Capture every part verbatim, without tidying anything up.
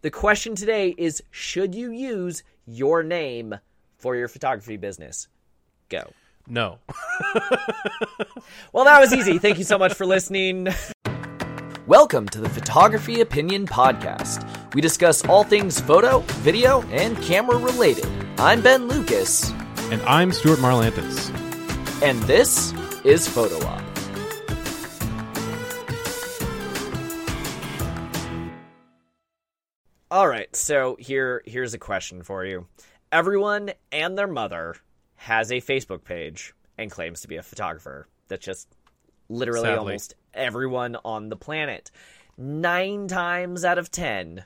The question today is, should you use your name for your photography business? Go. No. Well, that was easy. Thank you so much for listening. Welcome to the Photography Opinion Podcast. We discuss all things photo, video, and camera related. I'm Ben Lucas. And I'm Stuart Marlantis. And this is Photo Op. All right, so here, here's a question for you. Everyone and their mother has a Facebook page and claims to be a photographer. That's just literally Sadly. almost everyone on the planet. Nine times out of ten,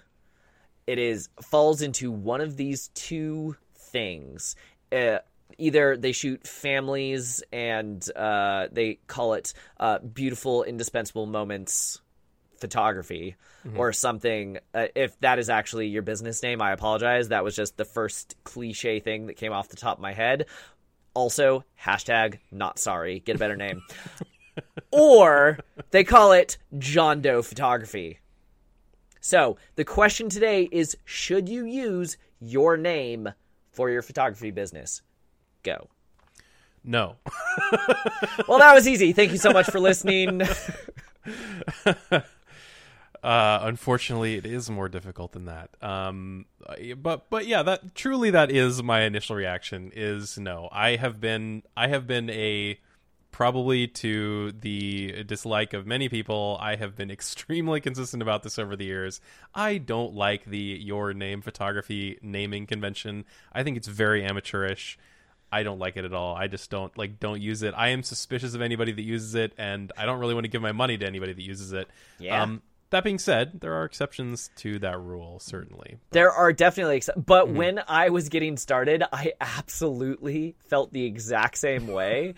it is falls into one of these two things. Uh, either they shoot families and uh, they call it uh, beautiful, indispensable moments photography, mm-hmm. or something. Uh, if that is actually your business name, I apologize. That was just the first cliche thing that came off the top of my head. Also, hashtag not sorry. Get a better name. Or they call it John Doe Photography. So the question today is, should you use your name for your photography business? Go. No. Well, that was easy. Thank you so much for listening. uh, unfortunately, it is more difficult than that. Um, but but yeah, that truly that is my initial reaction is no. I have been I have been a probably to the dislike of many people, I have been extremely consistent about this over the years. I don't like the your name photography naming convention. I think it's very amateurish. I don't like it at all. I just don't like don't use it. I am suspicious of anybody that uses it, and I don't really want to give my money to anybody that uses it. Yeah. Um, that being said, there are exceptions to that rule, certainly. But... There are definitely exceptions. But mm-hmm. when I was getting started, I absolutely felt the exact same way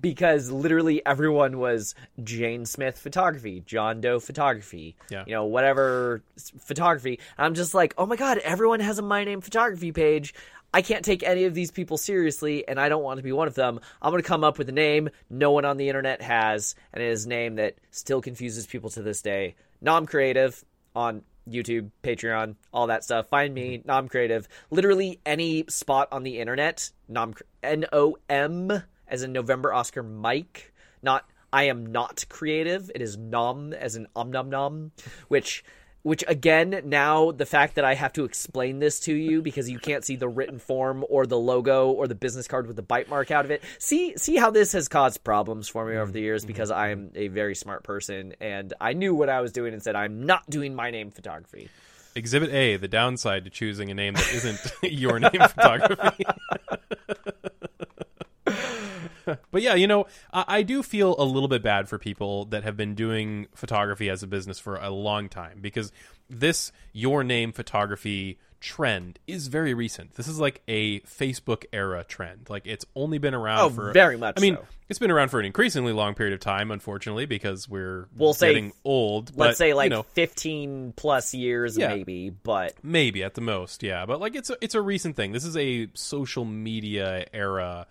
because literally everyone was Jane Smith Photography, John Doe Photography, yeah. you know, whatever photography. I'm just like, oh my God, everyone has a My Name Photography page. I can't take any of these people seriously, and I don't want to be one of them. I'm going to come up with a name no one on the internet has, and it is a name that still confuses people to this day. Nom Creative on YouTube, Patreon, all that stuff. Find me, Nom Creative. Literally any spot on the internet, Nom, N O M, as in November Oscar Mike. Not I am not creative. It is Nom, as in Om Nom Nom, which... Which, again, now the fact that I have to explain this to you because you can't see the written form or the logo or the business card with the bite mark out of it. See see how this has caused problems for me over the years because I am a very smart person and I knew what I was doing and said, I'm not doing My Name Photography. Exhibit A, the downside to choosing a name that isn't your name photography. But yeah, you know, I, I do feel a little bit bad for people that have been doing photography as a business for a long time because this your name photography trend is very recent. This is like a Facebook era trend. Like it's only been around oh, for very much. I mean, so. It's been around for an increasingly long period of time, unfortunately, because we're we'll getting say, old. But, let's say like you know, fifteen plus years, yeah, maybe, but maybe at the most, yeah. But like it's a, it's a recent thing. This is a social media era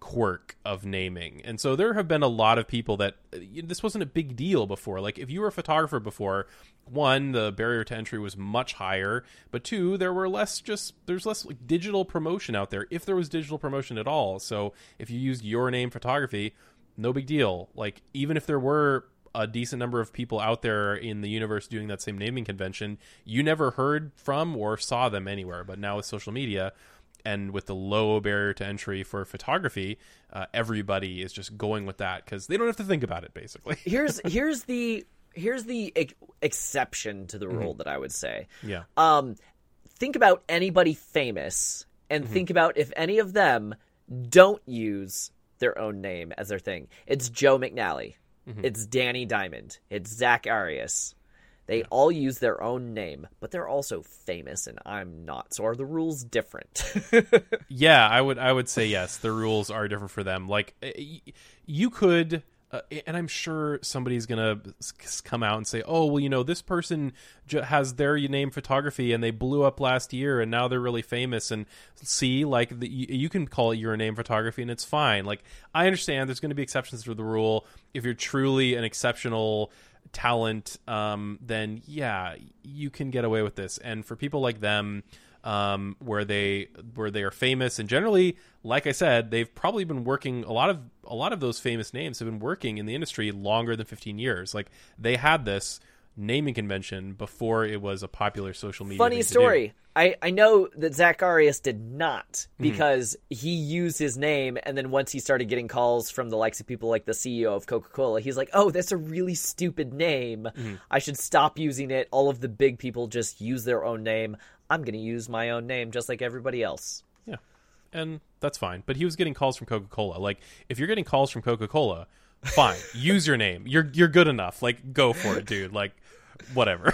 quirk of naming, and so there have been a lot of people that uh, this wasn't a big deal before. Like if you were a photographer before, one, the barrier to entry was much higher, but two, there were less just there's less like digital promotion out there, if there was digital promotion at all. So if you used your name photography, no big deal. Like even if there were a decent number of people out there in the universe doing that same naming convention, you never heard from or saw them anywhere. But now with social media and with the low barrier to entry for photography, uh, everybody is just going with that because they don't have to think about it, basically. here's here's the here's the ex- exception to the rule, mm-hmm. that I would say. Yeah. Um, think about anybody famous and mm-hmm. think about if any of them don't use their own name as their thing. It's Joe McNally. Mm-hmm. It's Danny Diamond. It's Zack Arias. They all use their own name, but they're also famous, and I'm not. So are the rules different? Yeah, I would I would say yes. The rules are different for them. Like, you could, uh, and I'm sure somebody's going to come out and say, oh, well, you know, this person j- has their name photography, and they blew up last year, and now they're really famous. And see, like, the, you can call it your name photography, and it's fine. Like, I understand there's going to be exceptions to the rule. If you're truly an exceptional talent, um, then yeah, you can get away with this. And for people like them, um, where they where they are famous, and generally, like I said, they've probably been working a lot of a lot of those famous names have been working in the industry longer than fifteen years. Like, they had this naming convention before it was a popular social media funny story. I, I know that Zack Arias did not, because mm-hmm. he used his name, and then once he started getting calls from the likes of people like the C E O of Coca-Cola, he's like, oh, that's a really stupid name. Mm-hmm. I should stop using it. All of the big people just use their own name. I'm going to use my own name just like everybody else. Yeah, and that's fine. But he was getting calls from Coca-Cola. Like, if you're getting calls from Coca-Cola, fine, use your name. You're you're good enough. Like, go for it, dude. Like, whatever.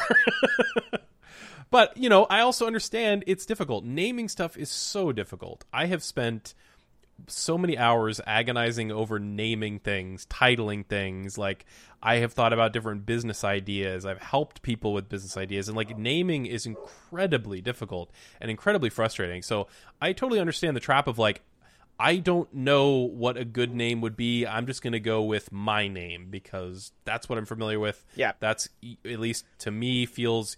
But, you know, I also understand it's difficult. Naming stuff is so difficult. I have spent so many hours agonizing over naming things, titling things. Like, I have thought about different business ideas. I've helped people with business ideas. And, like, naming is incredibly difficult and incredibly frustrating. So I totally understand the trap of, like, I don't know what a good name would be. I'm just going to go with my name because that's what I'm familiar with. Yeah. That's, at least to me, feels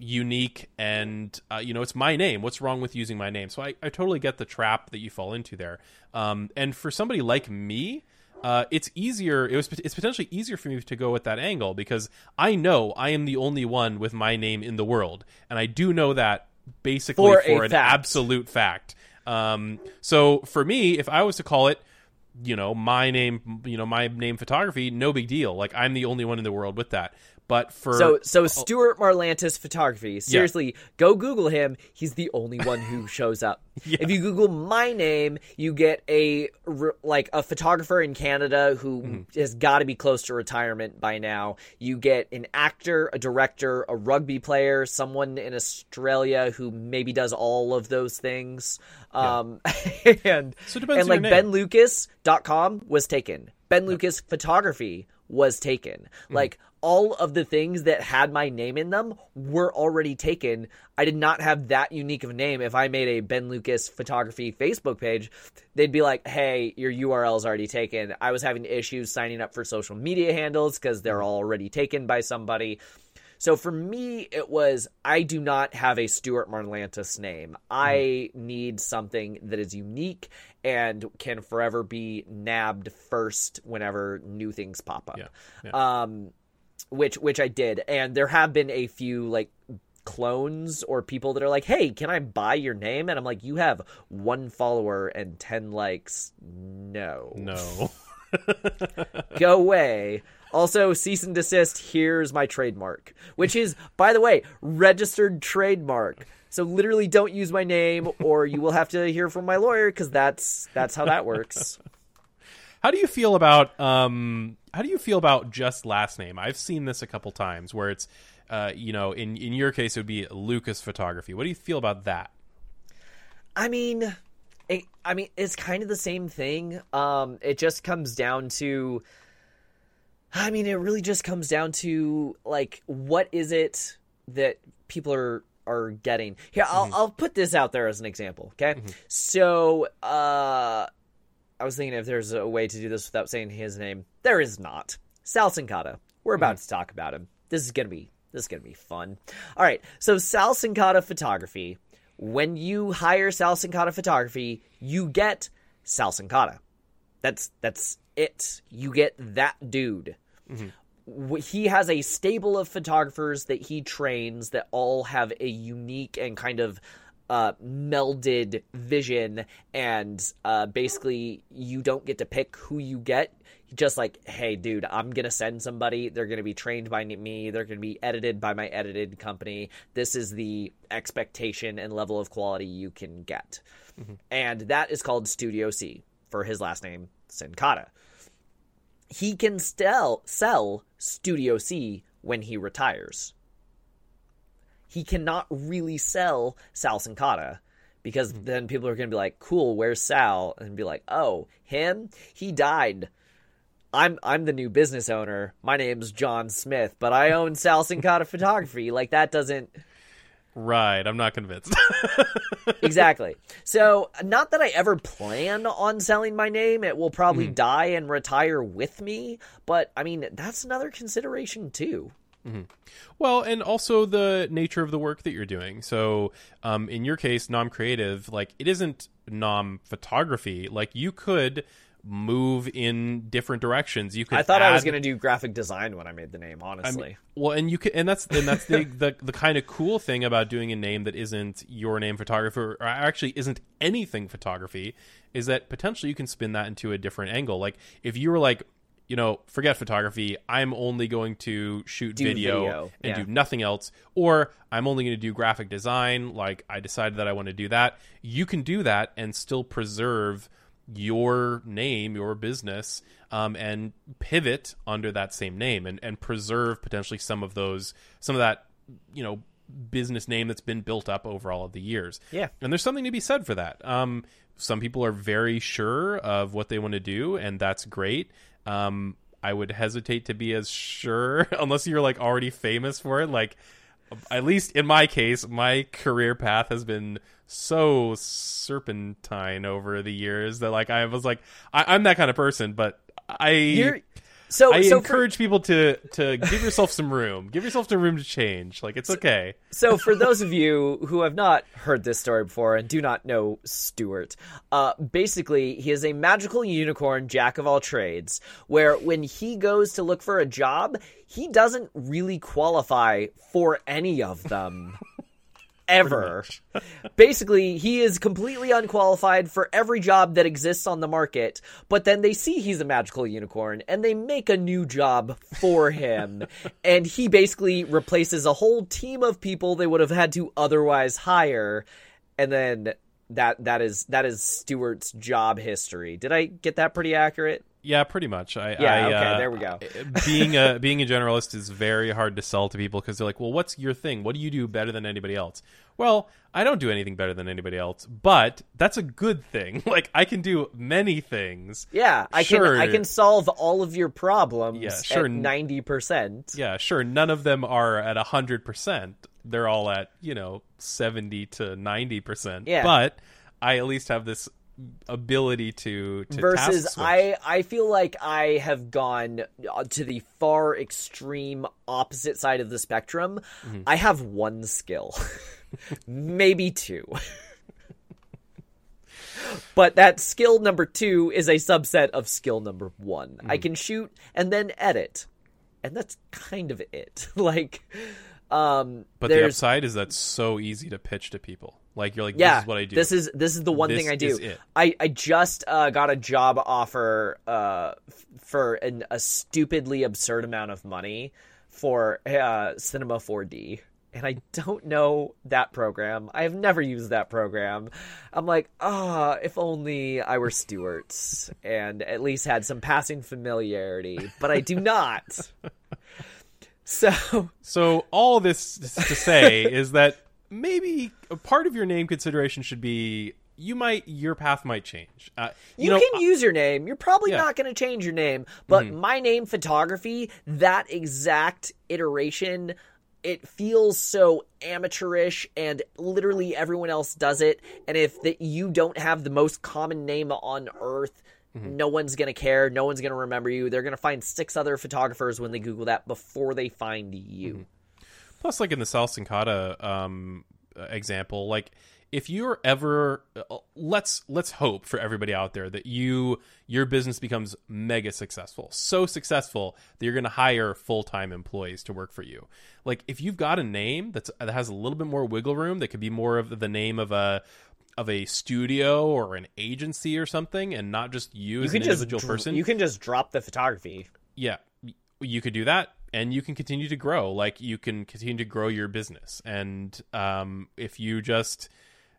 unique. And, uh, you know, it's my name. What's wrong with using my name? So I, I totally get the trap that you fall into there. Um, and for somebody like me, uh, it's easier. It was, it's potentially easier for me to go with that angle because I know I am the only one with my name in the world. And I do know that basically for, for an fact. absolute fact. Um, so for me, if I was to call it, you know, my name, you know, my name photography, no big deal. Like, I'm the only one in the world with that. But for so, so Stuart Marlantis photography, seriously, yeah. Go Google him. He's the only one who shows up. Yeah. If you Google my name, you get a, like, a photographer in Canada who mm-hmm. has got to be close to retirement by now. You get an actor, a director, a rugby player, someone in Australia who maybe does all of those things. Yeah. Um, and so depends and like ben lucas dot com was taken. Ben yeah. Lucas photography was taken. Mm-hmm. Like, all of the things that had my name in them were already taken. I did not have that unique of a name. If I made a Ben Lucas photography Facebook page, they'd be like, hey, your U R L is already taken. I was having issues signing up for social media handles because they're already taken by somebody. So for me, it was, I do not have a Stuart Marlantis name. I need something that is unique and can forever be nabbed first whenever new things pop up. Yeah, yeah. Um, Which which I did, and there have been a few, like, clones or people that are like, hey, can I buy your name? And I'm like, you have one follower and ten likes. No. No. Go away. Also, cease and desist, here's my trademark, which is, by the way, registered trademark. So literally don't use my name or you will have to hear from my lawyer because that's, that's how that works. How do you feel about um, how do you feel about just last name? I've seen this a couple times where it's, uh, you know, in, in your case, it would be Lucas Photography. What do you feel about that? I mean, it, I mean, it's kind of the same thing. Um, it just comes down to, I mean, it really just comes down to, like, what is it that people are are getting? Here, I'll, mm-hmm. I'll put this out there as an example. Okay, mm-hmm. so. Uh, I was thinking if there's a way to do this without saying his name. There is not. Sal Cincotta. We're about mm. to talk about him. This is gonna be this is gonna be fun. All right. So Sal Cincotta Photography. When you hire Sal Cincotta Photography, you get Sal Cincotta. That's that's it. You get that dude. Mm-hmm. He has a stable of photographers that he trains that all have a unique and kind of Uh, melded vision, and uh, basically you don't get to pick who you get. Just like, hey, dude, I'm going to send somebody. They're going to be trained by me. They're going to be edited by my edited company. This is the expectation and level of quality you can get. Mm-hmm. And that is called Studio C for his last name, Cincotta. He can still sell Studio C when he retires. He cannot really sell Sal Cincotta because then people are going to be like, cool, where's Sal? And be like, oh, him? He died. I'm I'm the new business owner. My name's John Smith, but I own Sal Cincotta Photography. Like, that doesn't Right, I'm not convinced. Exactly. So, not that I ever plan on selling my name. It will probably mm-hmm. die and retire with me. But, I mean, that's another consideration, too. Mm-hmm. Well, and also the nature of the work that you're doing. So, um, in your case, Nom Creative, like, it isn't Nom Photography. Like, you could move in different directions. You could. I thought add... I was going to do graphic design when I made the name, honestly. I mean, well, and you can, and that's and that's the, the the kind of cool thing about doing a name that isn't your name photographer, or actually isn't anything photography, is that potentially you can spin that into a different angle. Like if you were like, you know, forget photography, I'm only going to shoot do video, video and yeah. do nothing else, or I'm only going to do graphic design. Like I decided that I want to do that. You can do that and still preserve your name, your business, um, and pivot under that same name and, and preserve potentially some of those, some of that, you know, business name that's been built up over all of the years. Yeah. And there's something to be said for that. Um, some people are very sure of what they want to do, and that's great. Um, I would hesitate to be as sure unless you're like already famous for it. Like, at least in my case, my career path has been so serpentine over the years that like I was like I, I'm that kind of person, but I You're, so I so encourage for... people to to give yourself some room, give yourself some room to change. Like it's okay. So, so for those of you who have not heard this story before and do not know Stuart, uh, basically he is a magical unicorn, jack of all trades, where when he goes to look for a job, he doesn't really qualify for any of them. Ever. Basically, he is completely unqualified for every job that exists on the market, but then they see he's a magical unicorn and they make a new job for him. And he basically replaces a whole team of people they would have had to otherwise hire. And then that that is that is Stuart's job history. Did I get that pretty accurate? Yeah, pretty much. I, yeah, I, okay, uh, there we go. being a being a generalist is very hard to sell to people because they're like, well, what's your thing? What do you do better than anybody else? Well, I don't do anything better than anybody else, but that's a good thing. Like, I can do many things. Yeah, I sure. can I can solve all of your problems yeah, sure. at ninety percent. Yeah, sure. None of them are at one hundred percent. They're all at, you know, seventy to ninety percent. Yeah. But I at least have this ability to, to versus task switch. I I feel like I have gone to the far extreme opposite side of the spectrum. Mm-hmm. I have one skill, maybe two, but that skill number two is a subset of skill number one. Mm-hmm. I can shoot and then edit, and that's kind of it. Like, um, but the upside is that's so easy to pitch to people. Like, you're like, yeah, this is what I do. This is this is the one this thing I do. I, I just uh, got a job offer uh, f- for an, a stupidly absurd amount of money for uh, Cinema four D. And I don't know that program. I have never used that program. I'm like, ah, oh, if only I were Stuart and at least had some passing familiarity. But I do not. So, so all this to say is that maybe a part of your name consideration should be you might your path might change. Uh, you, you know, can use your name. You're probably yeah. not going to change your name, but mm-hmm. my name photography, that exact iteration, it feels so amateurish and literally everyone else does it. And if that you don't have the most common name on earth, mm-hmm. no one's going to care. No one's going to remember you. They're going to find six other photographers when they Google that before they find you. Mm-hmm. Plus, like in the Sal Cincotta um, example, like if you're ever, let's let's hope for everybody out there that you your business becomes mega successful, so successful that you're going to hire full time employees to work for you. Like if you've got a name that's, that has a little bit more wiggle room, that could be more of the name of a of a studio or an agency or something, and not just you, you as an individual dr- person. You can just drop the photography. Yeah, you could do that. And you can continue to grow, like you can continue to grow your business. And um, if you just,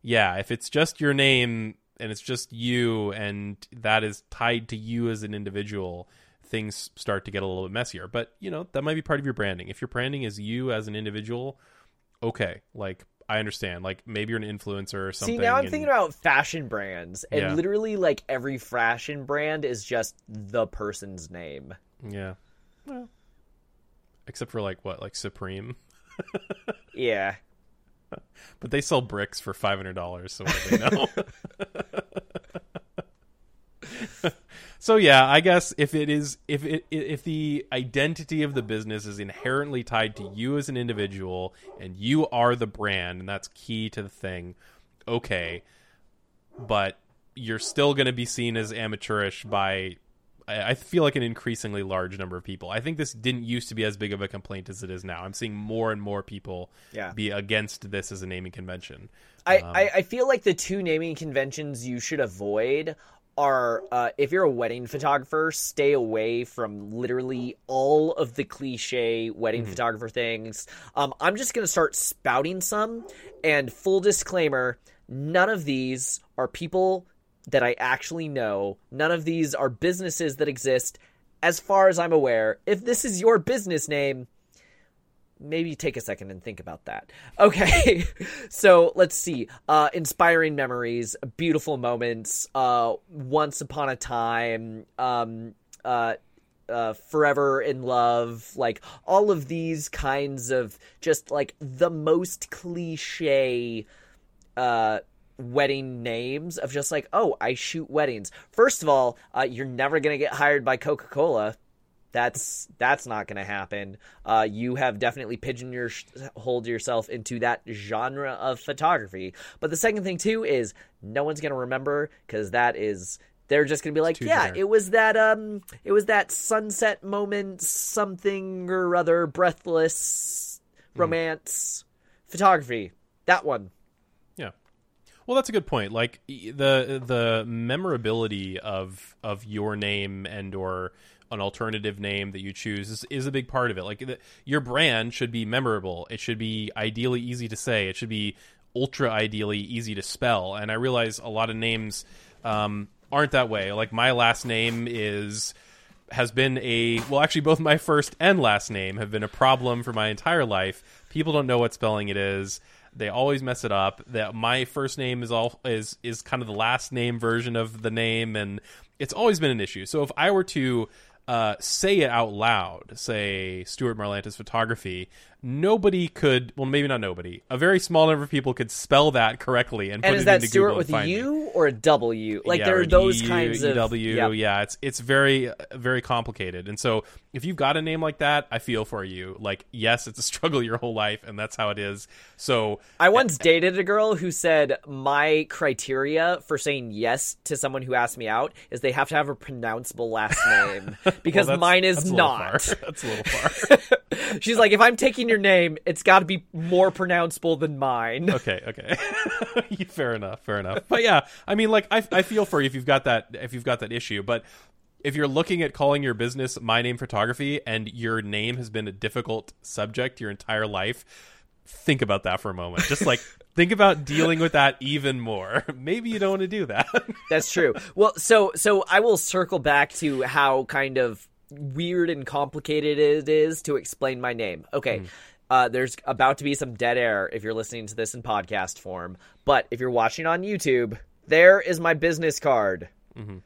yeah, if it's just your name and it's just you and that is tied to you as an individual, things start to get a little bit messier. But, you know, that might be part of your branding. If your branding is you as an individual, okay, like I understand. Like maybe you're an influencer or something. See, now I'm and, thinking about fashion brands. And yeah. literally like every fashion brand is just the person's name. Yeah. Well. Except for like what, like Supreme? Yeah. But they sell bricks for five hundred dollars, so what do they know? So yeah, I guess if it is, if it, if the identity of the business is inherently tied to you as an individual and you are the brand, and that's key to the thing, okay. But you're still going to be seen as amateurish by, I feel like, an increasingly large number of people. I think this didn't used to be as big of a complaint as it is now. I'm seeing more and more people yeah. be against this as a naming convention. I, um, I, I feel like the two naming conventions you should avoid are, uh, if you're a wedding photographer, stay away from literally all of the cliche wedding mm-hmm. photographer things. Um, I'm just going to start spouting some. And full disclaimer, none of these are people that I actually know. None of these are businesses that exist, as far as I'm aware. If this is your business name, maybe take a second and think about that. Okay, so let's see. Uh, inspiring memories, beautiful moments, uh, once upon a time, um, uh, uh, forever in love, like all of these kinds of just like the most cliche uh wedding names of just like, oh, I shoot weddings. First of all, uh, you're never going to get hired by Coca-Cola. That's that's not going to happen. Uh, you have definitely pigeonholed yourself into that genre of photography. But the second thing, too, is no one's going to remember, because that is – they're just going to be like, yeah, generic. it was that um, it was that sunset moment, something or other, breathless, romance, mm. photography. That one. Well, that's a good point. Like the the memorability of of your name and or an alternative name that you choose is, is a big part of it. Like the, your brand should be memorable. It should be ideally easy to say. It should be ultra ideally easy to spell. And I realize a lot of names um, aren't that way. Like my last name is has been a well, actually, both my first and last name have been a problem for my entire life. People don't know what spelling it is. They always mess it up. That my first name is all is is kind of the last name version of the name, and it's always been an issue. So if I were to uh, say it out loud, say Stuart Marlantis Photography, nobody could. Well, maybe not nobody. A very small number of people could spell that correctly and, and put is it that into Stuart Google with and find U me. Or a W? Like yeah, there are those e, kinds of W. Yep. Yeah, it's it's very very complicated. And so if you've got a name like that, I feel for you. Like yes, it's a struggle your whole life, and that's how it is. So I once and, dated a girl who said my criteria for saying yes to someone who asked me out is they have to have a pronounceable last name because well, mine is that's not. A that's a little far. She's like, if I'm taking your name, it's got to be more pronounceable than mine. Okay, okay. Fair enough, fair enough. But yeah, I mean, like, I, I feel for you if you've got that if you've got that issue. But if you're looking at calling your business My Name Photography and your name has been a difficult subject your entire life, think about that for a moment. Just like think about dealing with that even more. Maybe you don't want to do that. That's true. Well, so so I will circle back to how kind of weird and complicated it is to explain my name. Okay, mm. uh, there's about to be some dead air if you're listening to this in podcast form, but if you're watching on YouTube, there is my business card. Mm-hmm.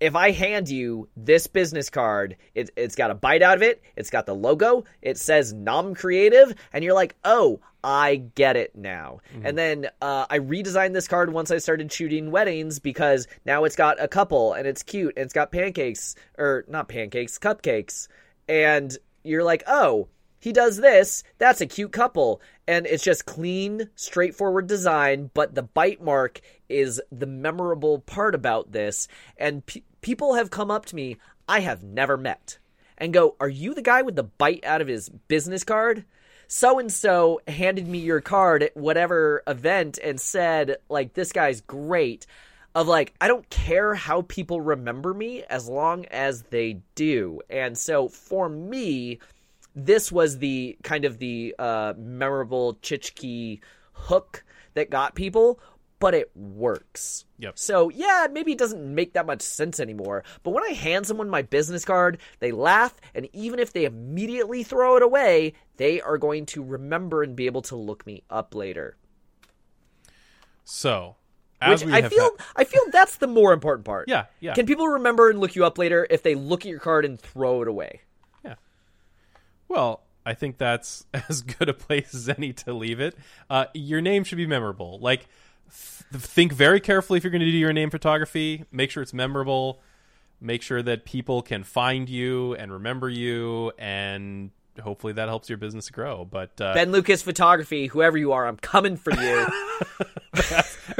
If I hand you this business card, it, it's got a bite out of it, it's got the logo, it says Nom Creative, and you're like, oh, I get it now. Mm-hmm. And then uh, I redesigned this card once I started shooting weddings because now it's got a couple and it's cute and it's got pancakes or not pancakes, cupcakes. And you're like, oh, he does this. That's a cute couple. And it's just clean, straightforward design. But the bite mark is the memorable part about this. And pe- people have come up to me I have never met and go, are you the guy with the bite out of his business card? So-and-so handed me your card at whatever event and said, like, this guy's great. Of, like, I don't care how people remember me as long as they do. And so for me, this was the kind of the uh, memorable tchotchke hook that got people, but it works. Yep. So, yeah, maybe it doesn't make that much sense anymore. But when I hand someone my business card, they laugh. And even if they immediately throw it away, they are going to remember and be able to look me up later. So, as Which we I have feel, had... I feel that's the more important part. Yeah, yeah. Can people remember and look you up later if they look at your card and throw it away? Yeah. Well, I think that's as good a place as any to leave it. Uh, your name should be memorable. Like, th- think very carefully if you're going to do your name photography. Make sure it's memorable. Make sure that people can find you and remember you, and hopefully that helps your business grow. But uh, Ben Lucas Photography, whoever you are, I'm coming for you.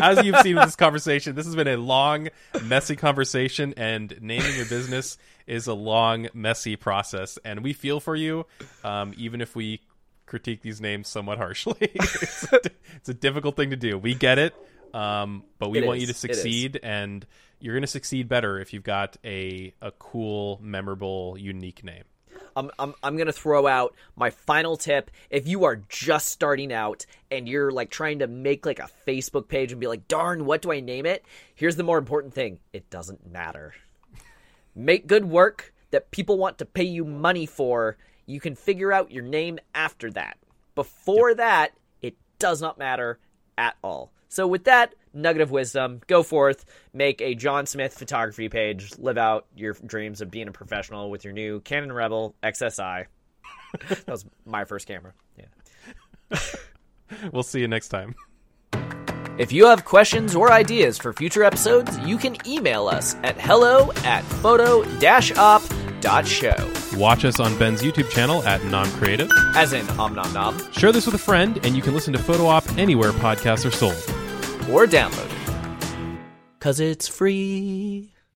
As you've seen with this conversation, this has been a long, messy conversation, and naming your business is a long, messy process. And we feel for you, um, even if we critique these names somewhat harshly. it's, a, it's a difficult thing to do. We get it, um, but we it want is. you to succeed, and you're going to succeed better if you've got a a cool, memorable, unique name. I'm I'm I'm going to throw out my final tip. If you are just starting out and you're like trying to make like a Facebook page and be like, darn, what do I name it? Here's the more important thing. It doesn't matter. Make good work that people want to pay you money for. You can figure out your name after that. Before yep. that, it does not matter at all. So with that nugget of wisdom, go forth, make a John Smith photography page, live out your dreams of being a professional with your new Canon Rebel X S I. That was my first camera. Yeah. We'll see you next time. If you have questions or ideas for future episodes, you can email us at hello at photo-op.show. Watch us on Ben's YouTube channel at Nom Creative. As in Om Nom Nom. Share this with a friend, and you can listen to Photo Op anywhere podcasts are sold. Or download it. 'Cause it's free.